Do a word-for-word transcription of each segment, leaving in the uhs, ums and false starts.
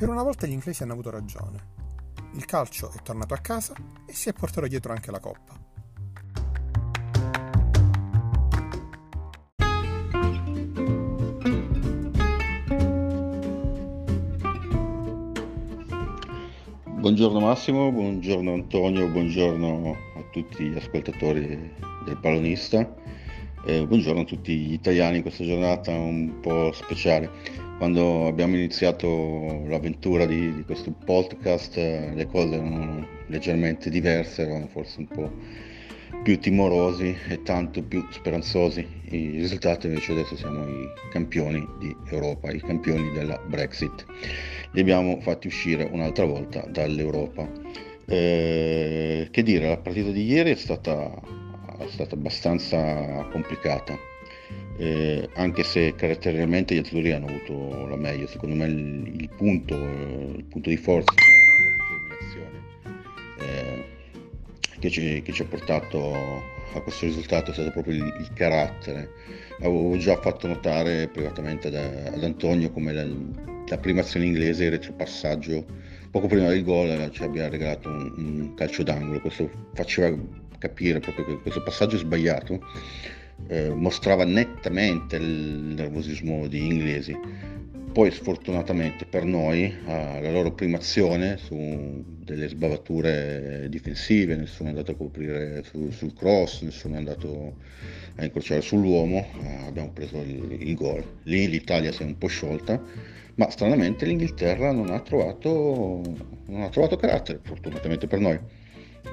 Per una volta gli inglesi hanno avuto ragione. Il calcio è tornato a casa e si è portato dietro anche la Coppa. Buongiorno Massimo, buongiorno Antonio, buongiorno a tutti gli ascoltatori del Pallonista. Eh, buongiorno a tutti gli italiani in questa giornata un po' speciale. Quando abbiamo iniziato l'avventura di, di questo podcast le cose erano leggermente diverse, erano forse un po' più timorosi e tanto più speranzosi. Il risultato invece adesso siamo i campioni di Europa, i campioni della Brexit. Li abbiamo fatti uscire un'altra volta dall'Europa. Eh, che dire, la partita di ieri è stata... è stata abbastanza complicata, eh, anche se caratterialmente gli azzurri hanno avuto la meglio. Secondo me il, il punto eh, il punto di forza, la determinazione eh, che, ci, che ci ha portato a questo risultato è stato proprio il, il carattere. Avevo già fatto notare privatamente ad, ad Antonio come la, la prima azione inglese, il retropassaggio poco prima del gol, ci abbia regalato un, un calcio d'angolo. Questo faceva capire proprio che questo passaggio sbagliato eh, mostrava nettamente il nervosismo di inglesi. Poi sfortunatamente per noi eh, la loro prima azione su delle sbavature difensive, nessuno è andato a coprire su, sul cross, nessuno è andato a incrociare sull'uomo, eh, abbiamo preso il, il gol. Lì l'Italia si è un po' sciolta, ma stranamente l'Inghilterra non ha trovato, non ha trovato carattere, fortunatamente per noi.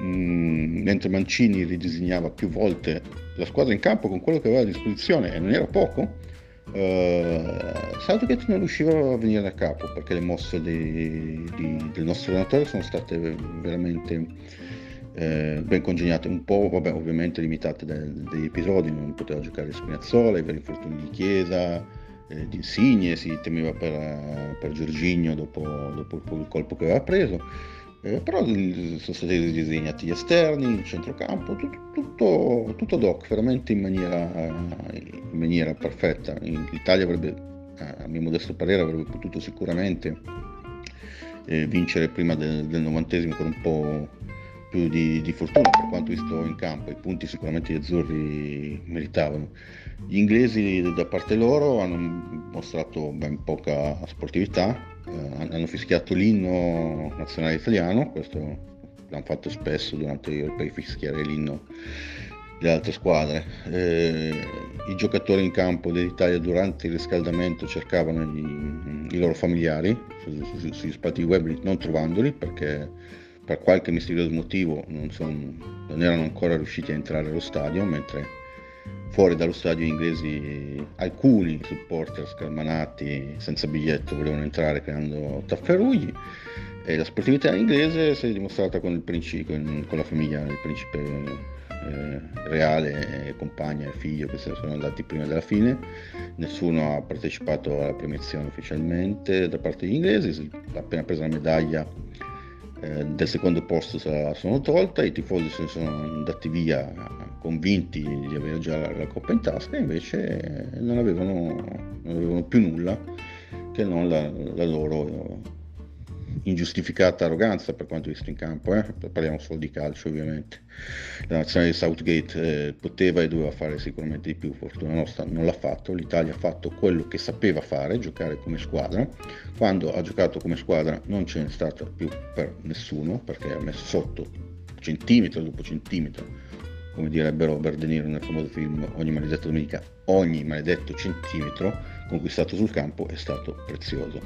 Mm, mentre Mancini ridisegnava più volte la squadra in campo con quello che aveva a disposizione, e non era poco, eh, Southgate non riusciva a venire da capo, perché le mosse di, di, del nostro allenatore sono state veramente eh, ben congegnate, un po' vabbè, ovviamente limitate dagli episodi. Non poteva giocare Spinazzola, i vari infortuni di Chiesa, eh, di Insigne, si temeva per, per Jorginho dopo, dopo il colpo che aveva preso. Eh, però sono stati disegnati gli esterni, il centrocampo, tutto, tutto, tutto ad hoc, veramente in maniera, in maniera perfetta. L'Italia avrebbe, a mio modesto parere, avrebbe potuto sicuramente eh, vincere prima del, del novantesimo con un po' più di, di fortuna, per quanto visto in campo. I punti sicuramente gli azzurri meritavano. Gli inglesi da parte loro hanno mostrato ben poca sportività. Uh, hanno fischiato l'inno nazionale italiano, questo l'hanno fatto spesso durante gli europei, fischiare l'inno delle altre squadre. Eh, i giocatori in campo dell'Italia durante il riscaldamento cercavano i, i loro familiari sugli su, spalti di Wembley, non trovandoli, perché per qualche misterioso motivo non, son, non erano ancora riusciti a entrare allo stadio, mentre fuori dallo stadio inglesi alcuni supporter scalmanati senza biglietto volevano entrare creando tafferugli. E la sportività inglese si è dimostrata con il principe, con, con la famiglia del principe eh, reale, compagna e figlio, che se ne sono andati prima della fine. Nessuno ha partecipato alla premiazione ufficialmente da parte degli inglesi, appena presa la medaglia eh, del secondo posto se la sono tolta. I tifosi se ne sono andati via convinti di avere già la, la coppa in tasca, e invece non avevano, non avevano più nulla che non la, la loro ingiustificata arroganza per quanto visto in campo. Eh? Parliamo solo di calcio, ovviamente. La nazionale di Southgate eh, poteva e doveva fare sicuramente di più, fortuna nostra non l'ha fatto. L'Italia ha fatto quello che sapeva fare, giocare come squadra. Quando ha giocato come squadra non ce n'è stata più per nessuno, perché ha messo sotto centimetro dopo centimetro, come direbbero Robert De Niro nel famoso film Ogni maledetta domenica, ogni maledetto centimetro conquistato sul campo è stato prezioso.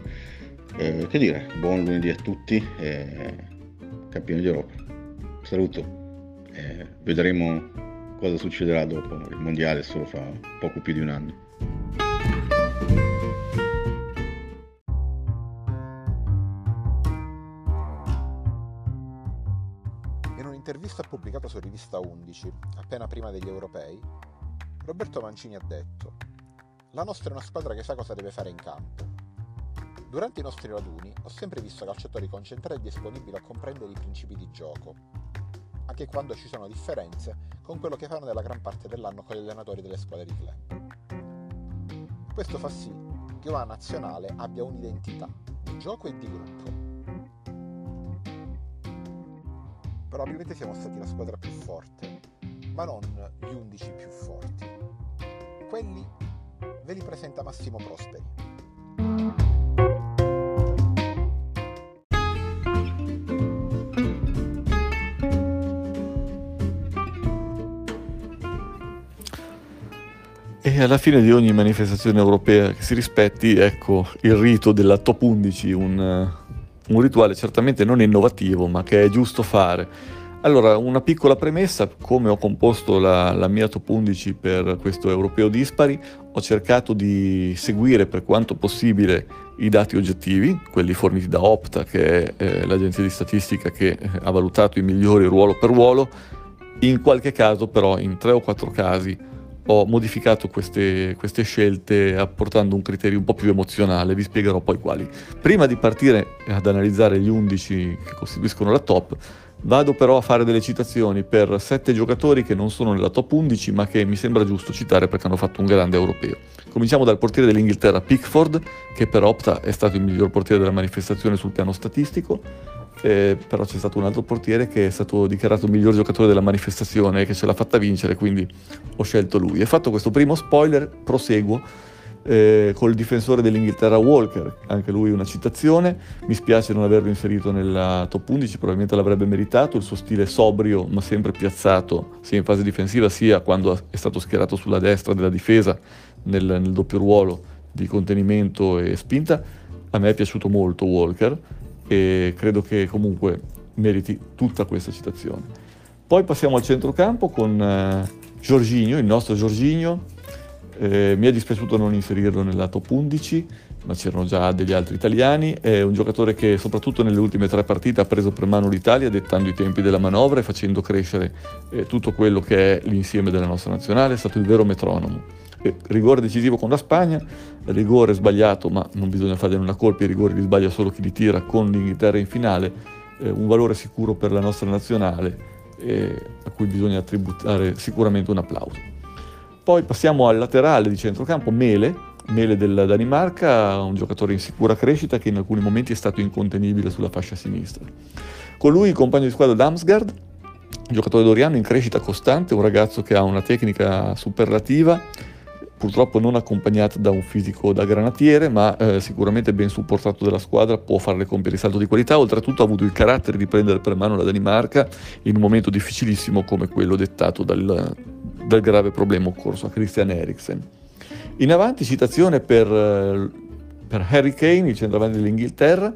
Eh, che dire, buon lunedì a tutti, eh, campioni d'Europa. Saluto, eh, vedremo cosa succederà dopo il mondiale, solo fra poco più di un anno. Intervista pubblicata su Rivista undici, appena prima degli europei, Roberto Mancini ha detto: "La nostra è una squadra che sa cosa deve fare in campo. Durante i nostri raduni ho sempre visto calciatori concentrati e disponibili a comprendere i principi di gioco, anche quando ci sono differenze con quello che fanno nella gran parte dell'anno con gli allenatori delle squadre di club. Questo fa sì che una nazionale abbia un'identità, Il gioco è di gruppo. Probabilmente siamo stati la squadra più forte, ma non gli undici più forti. Quelli ve li presenta Massimo Prosperi. E alla fine di ogni manifestazione europea che si rispetti, ecco il rito della top undici, un, un rituale certamente non innovativo, ma che è giusto fare. Allora, una piccola premessa: come ho composto la, la mia top undici per questo europeo dispari, ho cercato di seguire per quanto possibile i dati oggettivi, quelli forniti da Opta, che è eh, l'agenzia di statistica che ha valutato i migliori ruolo per ruolo. In qualche caso però, in tre o quattro casi, ho modificato queste, queste scelte apportando un criterio un po' più emozionale, vi spiegherò poi quali. Prima di partire ad analizzare gli undici che costituiscono la top, vado però a fare delle citazioni per sette giocatori che non sono nella top undici, ma che mi sembra giusto citare perché hanno fatto un grande europeo. Cominciamo dal portiere dell'Inghilterra, Pickford, che per Opta è stato il miglior portiere della manifestazione sul piano statistico. Eh, però c'è stato un altro portiere che è stato dichiarato miglior giocatore della manifestazione, che ce l'ha fatta vincere, quindi ho scelto lui. E fatto questo primo spoiler, proseguo eh, col difensore dell'Inghilterra, Walker, anche lui una citazione. Mi spiace non averlo inserito nella top undici, probabilmente l'avrebbe meritato. Il suo stile sobrio ma sempre piazzato, sia in fase difensiva sia quando è stato schierato sulla destra della difesa nel, nel doppio ruolo di contenimento e spinta. A me è piaciuto molto Walker e credo che comunque meriti tutta questa citazione. Poi passiamo al centrocampo con eh, Jorginho, il nostro Jorginho. Eh, mi è dispiaciuto non inserirlo nella top undici, ma c'erano già degli altri italiani. È un giocatore che soprattutto nelle ultime tre partite ha preso per mano l'Italia, dettando i tempi della manovra e facendo crescere eh, tutto quello che è l'insieme della nostra nazionale. È stato il vero metronomo. Rigore decisivo con la Spagna, rigore sbagliato, ma non bisogna farne una colpa, i rigori li sbaglia solo chi li tira, con l'Inghilterra in finale, eh, un valore sicuro per la nostra nazionale eh, a cui bisogna attributare sicuramente un applauso. Poi passiamo al laterale di centrocampo, Mele, Mele della Danimarca, un giocatore in sicura crescita che in alcuni momenti è stato incontenibile sulla fascia sinistra. Con lui il compagno di squadra Damsgaard, giocatore doriano in crescita costante, un ragazzo che ha una tecnica superlativa, purtroppo non accompagnato da un fisico da granatiere, ma eh, sicuramente ben supportato dalla squadra può farle compiere il salto di qualità. Oltretutto ha avuto il carattere di prendere per mano la Danimarca in un momento difficilissimo come quello dettato dal, dal grave problema occorso a Christian Eriksen. In avanti citazione per, per Harry Kane, il centravanti dell'Inghilterra,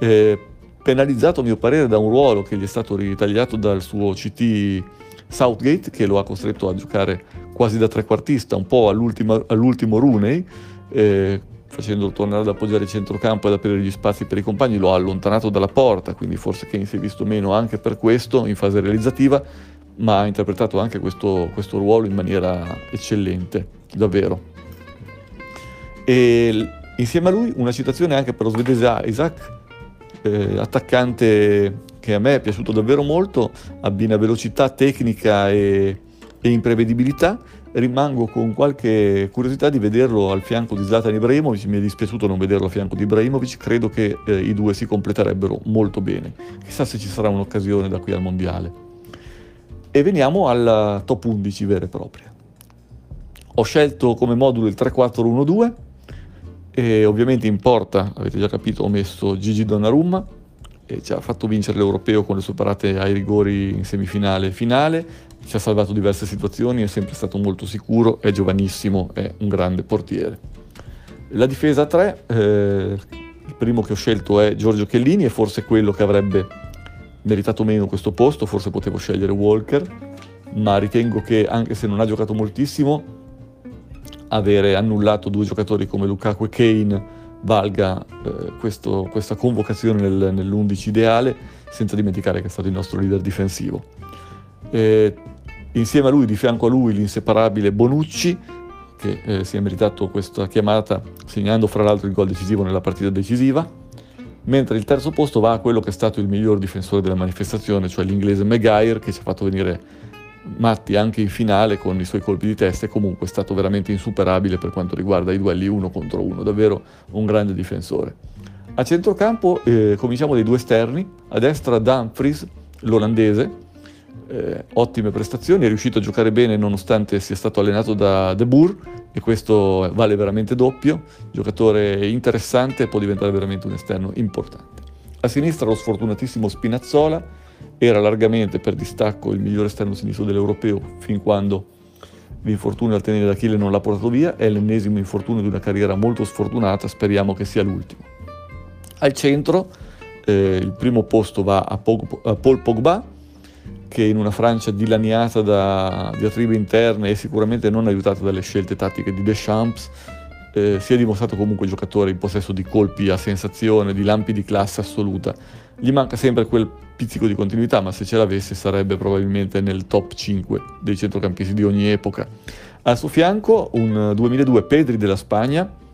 eh, penalizzato a mio parere da un ruolo che gli è stato ritagliato dal suo C T Southgate, che lo ha costretto a giocare quasi da trequartista, un po' all'ultimo, all'ultimo Rooney, eh, facendolo tornare ad appoggiare il centrocampo e ad aprire gli spazi per i compagni. Lo ha allontanato dalla porta, quindi forse Kane si è visto meno anche per questo in fase realizzativa, ma ha interpretato anche questo, questo ruolo in maniera eccellente, davvero. E insieme a lui una citazione anche per lo svedese Isaac, eh, attaccante che a me è piaciuto davvero molto, abbina velocità, tecnica e, e imprevedibilità. Rimango con qualche curiosità di vederlo al fianco di Zlatan Ibrahimovic, mi è dispiaciuto non vederlo al fianco di Ibrahimovic, credo che eh, i due si completerebbero molto bene, chissà se ci sarà un'occasione da qui al mondiale. E veniamo alla top undici vera e propria. Ho scelto come modulo il tre quattro uno due e ovviamente in porta, avete già capito, ho messo Gigi Donnarumma, e ci ha fatto vincere l'europeo con le sue parate ai rigori in semifinale e finale, ci ha salvato diverse situazioni, è sempre stato molto sicuro, è giovanissimo, è un grande portiere. La difesa tre, eh, il primo che ho scelto è Giorgio Chiellini, è forse quello che avrebbe meritato meno questo posto, forse potevo scegliere Walker, ma ritengo che anche se non ha giocato moltissimo, avere annullato due giocatori come Lukaku e Kane valga eh, questo, questa convocazione nel, nell'undici ideale, senza dimenticare che è stato il nostro leader difensivo. E insieme a lui, di fianco a lui, l'inseparabile Bonucci, che eh, si è meritato questa chiamata segnando fra l'altro il gol decisivo nella partita decisiva, mentre il terzo posto va a quello che è stato il miglior difensore della manifestazione, cioè l'inglese Maguire, che ci ha fatto venire matti anche in finale con i suoi colpi di testa, e comunque è stato veramente insuperabile per quanto riguarda i duelli uno contro uno, davvero un grande difensore. A centrocampo eh, cominciamo dei due esterni, a destra Dumfries, l'olandese, eh, ottime prestazioni, è riuscito a giocare bene nonostante sia stato allenato da De Boer, e questo vale veramente doppio, giocatore interessante, può diventare veramente un esterno importante. A sinistra lo sfortunatissimo Spinazzola, era largamente per distacco il migliore esterno sinistro dell'Europeo fin quando l'infortunio al tenere d'Achille non l'ha portato via, è l'ennesimo infortunio di una carriera molto sfortunata, speriamo che sia l'ultimo. Al centro eh, il primo posto va a, Pog- a Paul Pogba, che in una Francia dilaniata da diatribe interne e sicuramente non aiutata dalle scelte tattiche di Deschamps, eh, si è dimostrato comunque giocatore in possesso di colpi a sensazione, di lampi di classe assoluta. Gli manca sempre quel pizzico di continuità, ma se ce l'avesse sarebbe probabilmente nel top cinque dei centrocampisti di ogni epoca. Al suo fianco un duemiladue Pedri della Spagna.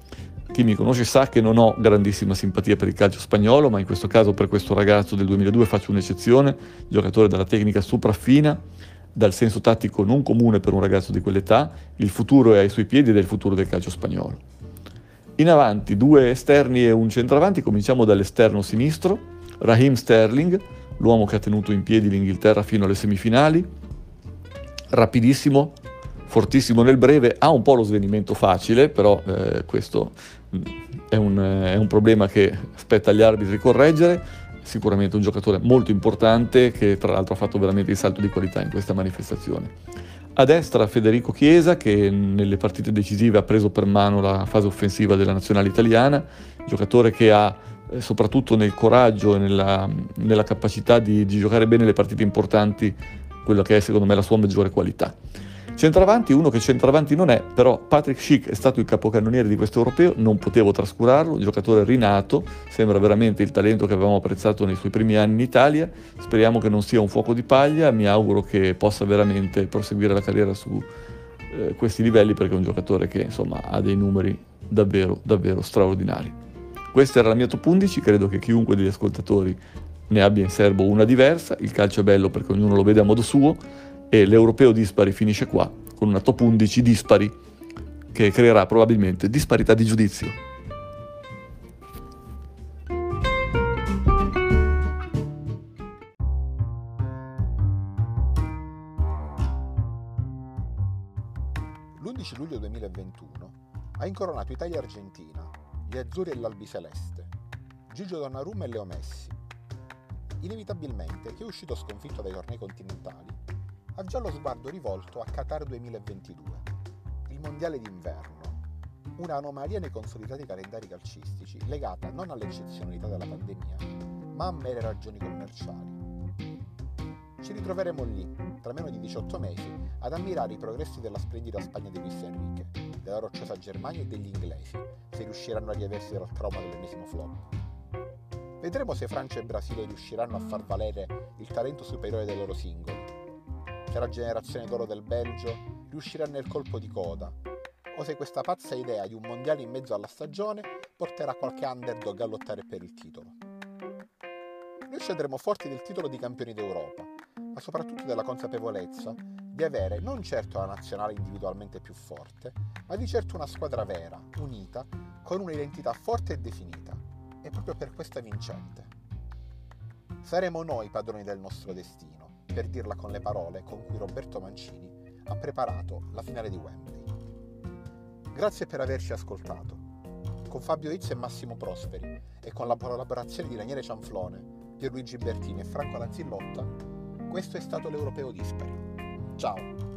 Chi mi conosce sa che non ho grandissima simpatia per il calcio spagnolo, ma in questo caso per questo ragazzo del duemiladue faccio un'eccezione, giocatore dalla tecnica sopraffina, dal senso tattico non comune per un ragazzo di quell'età, il futuro è ai suoi piedi ed è il futuro del calcio spagnolo. In avanti, due esterni e un centravanti, cominciamo dall'esterno sinistro, Raheem Sterling, l'uomo che ha tenuto in piedi l'Inghilterra fino alle semifinali, rapidissimo, fortissimo nel breve, ha un po' lo svenimento facile, però eh, questo è un, è un problema che spetta agli arbitri correggere, sicuramente un giocatore molto importante che tra l'altro ha fatto veramente il salto di qualità in questa manifestazione. A destra Federico Chiesa, che nelle partite decisive ha preso per mano la fase offensiva della nazionale italiana, giocatore che ha soprattutto nel coraggio e nella, nella capacità di, di giocare bene le partite importanti, quella che è secondo me la sua maggiore qualità. Centravanti, uno che centravanti non è, però Patrick Schick è stato il capocannoniere di questo europeo, non potevo trascurarlo, un giocatore rinato, sembra veramente il talento che avevamo apprezzato nei suoi primi anni in Italia, speriamo che non sia un fuoco di paglia, mi auguro che possa veramente proseguire la carriera su eh, questi livelli, perché è un giocatore che insomma ha dei numeri davvero, davvero straordinari. Questa era la mia top undici, credo che chiunque degli ascoltatori ne abbia in serbo una diversa, il calcio è bello perché ognuno lo vede a modo suo, e l'europeo dispari finisce qua, con una top undici dispari, che creerà probabilmente disparità di giudizio. L'undici luglio duemilaventuno ha incoronato Italia e Argentina, gli azzurri e l'albiceleste, Gigi Donnarumma e Leo Messi. Inevitabilmente, chi è uscito sconfitto dai tornei continentali ha già lo sguardo rivolto a Qatar duemilaventidue, il mondiale d'inverno, una anomalia nei consolidati calendari calcistici legata non all'eccezionalità della pandemia, ma a mere ragioni commerciali. Ci ritroveremo lì, tra meno di diciotto mesi, ad ammirare i progressi della splendida Spagna di Luis Enrique, della rocciosa Germania e degli inglesi, se riusciranno a riaversi dal trauma dell'ennesimo flop. Vedremo se Francia e Brasile riusciranno a far valere il talento superiore dei loro singoli, se la generazione d'oro del Belgio riuscirà nel colpo di coda, o se questa pazza idea di un mondiale in mezzo alla stagione porterà qualche underdog a lottare per il titolo. Noi scenderemo forti del titolo di campioni d'Europa, ma soprattutto della consapevolezza di avere non certo la nazionale individualmente più forte, ma di certo una squadra vera, unita, con un'identità forte e definita, e proprio per questa vincente. Saremo noi padroni del nostro destino, per dirla con le parole con cui Roberto Mancini ha preparato la finale di Wembley. Grazie per averci ascoltato. Con Fabio Izzo e Massimo Prosperi e con la collaborazione di Raniere Cianflone, Pierluigi Bertini e Franco Lanzillotta, questo è stato l'Europeo Dispari. Ciao!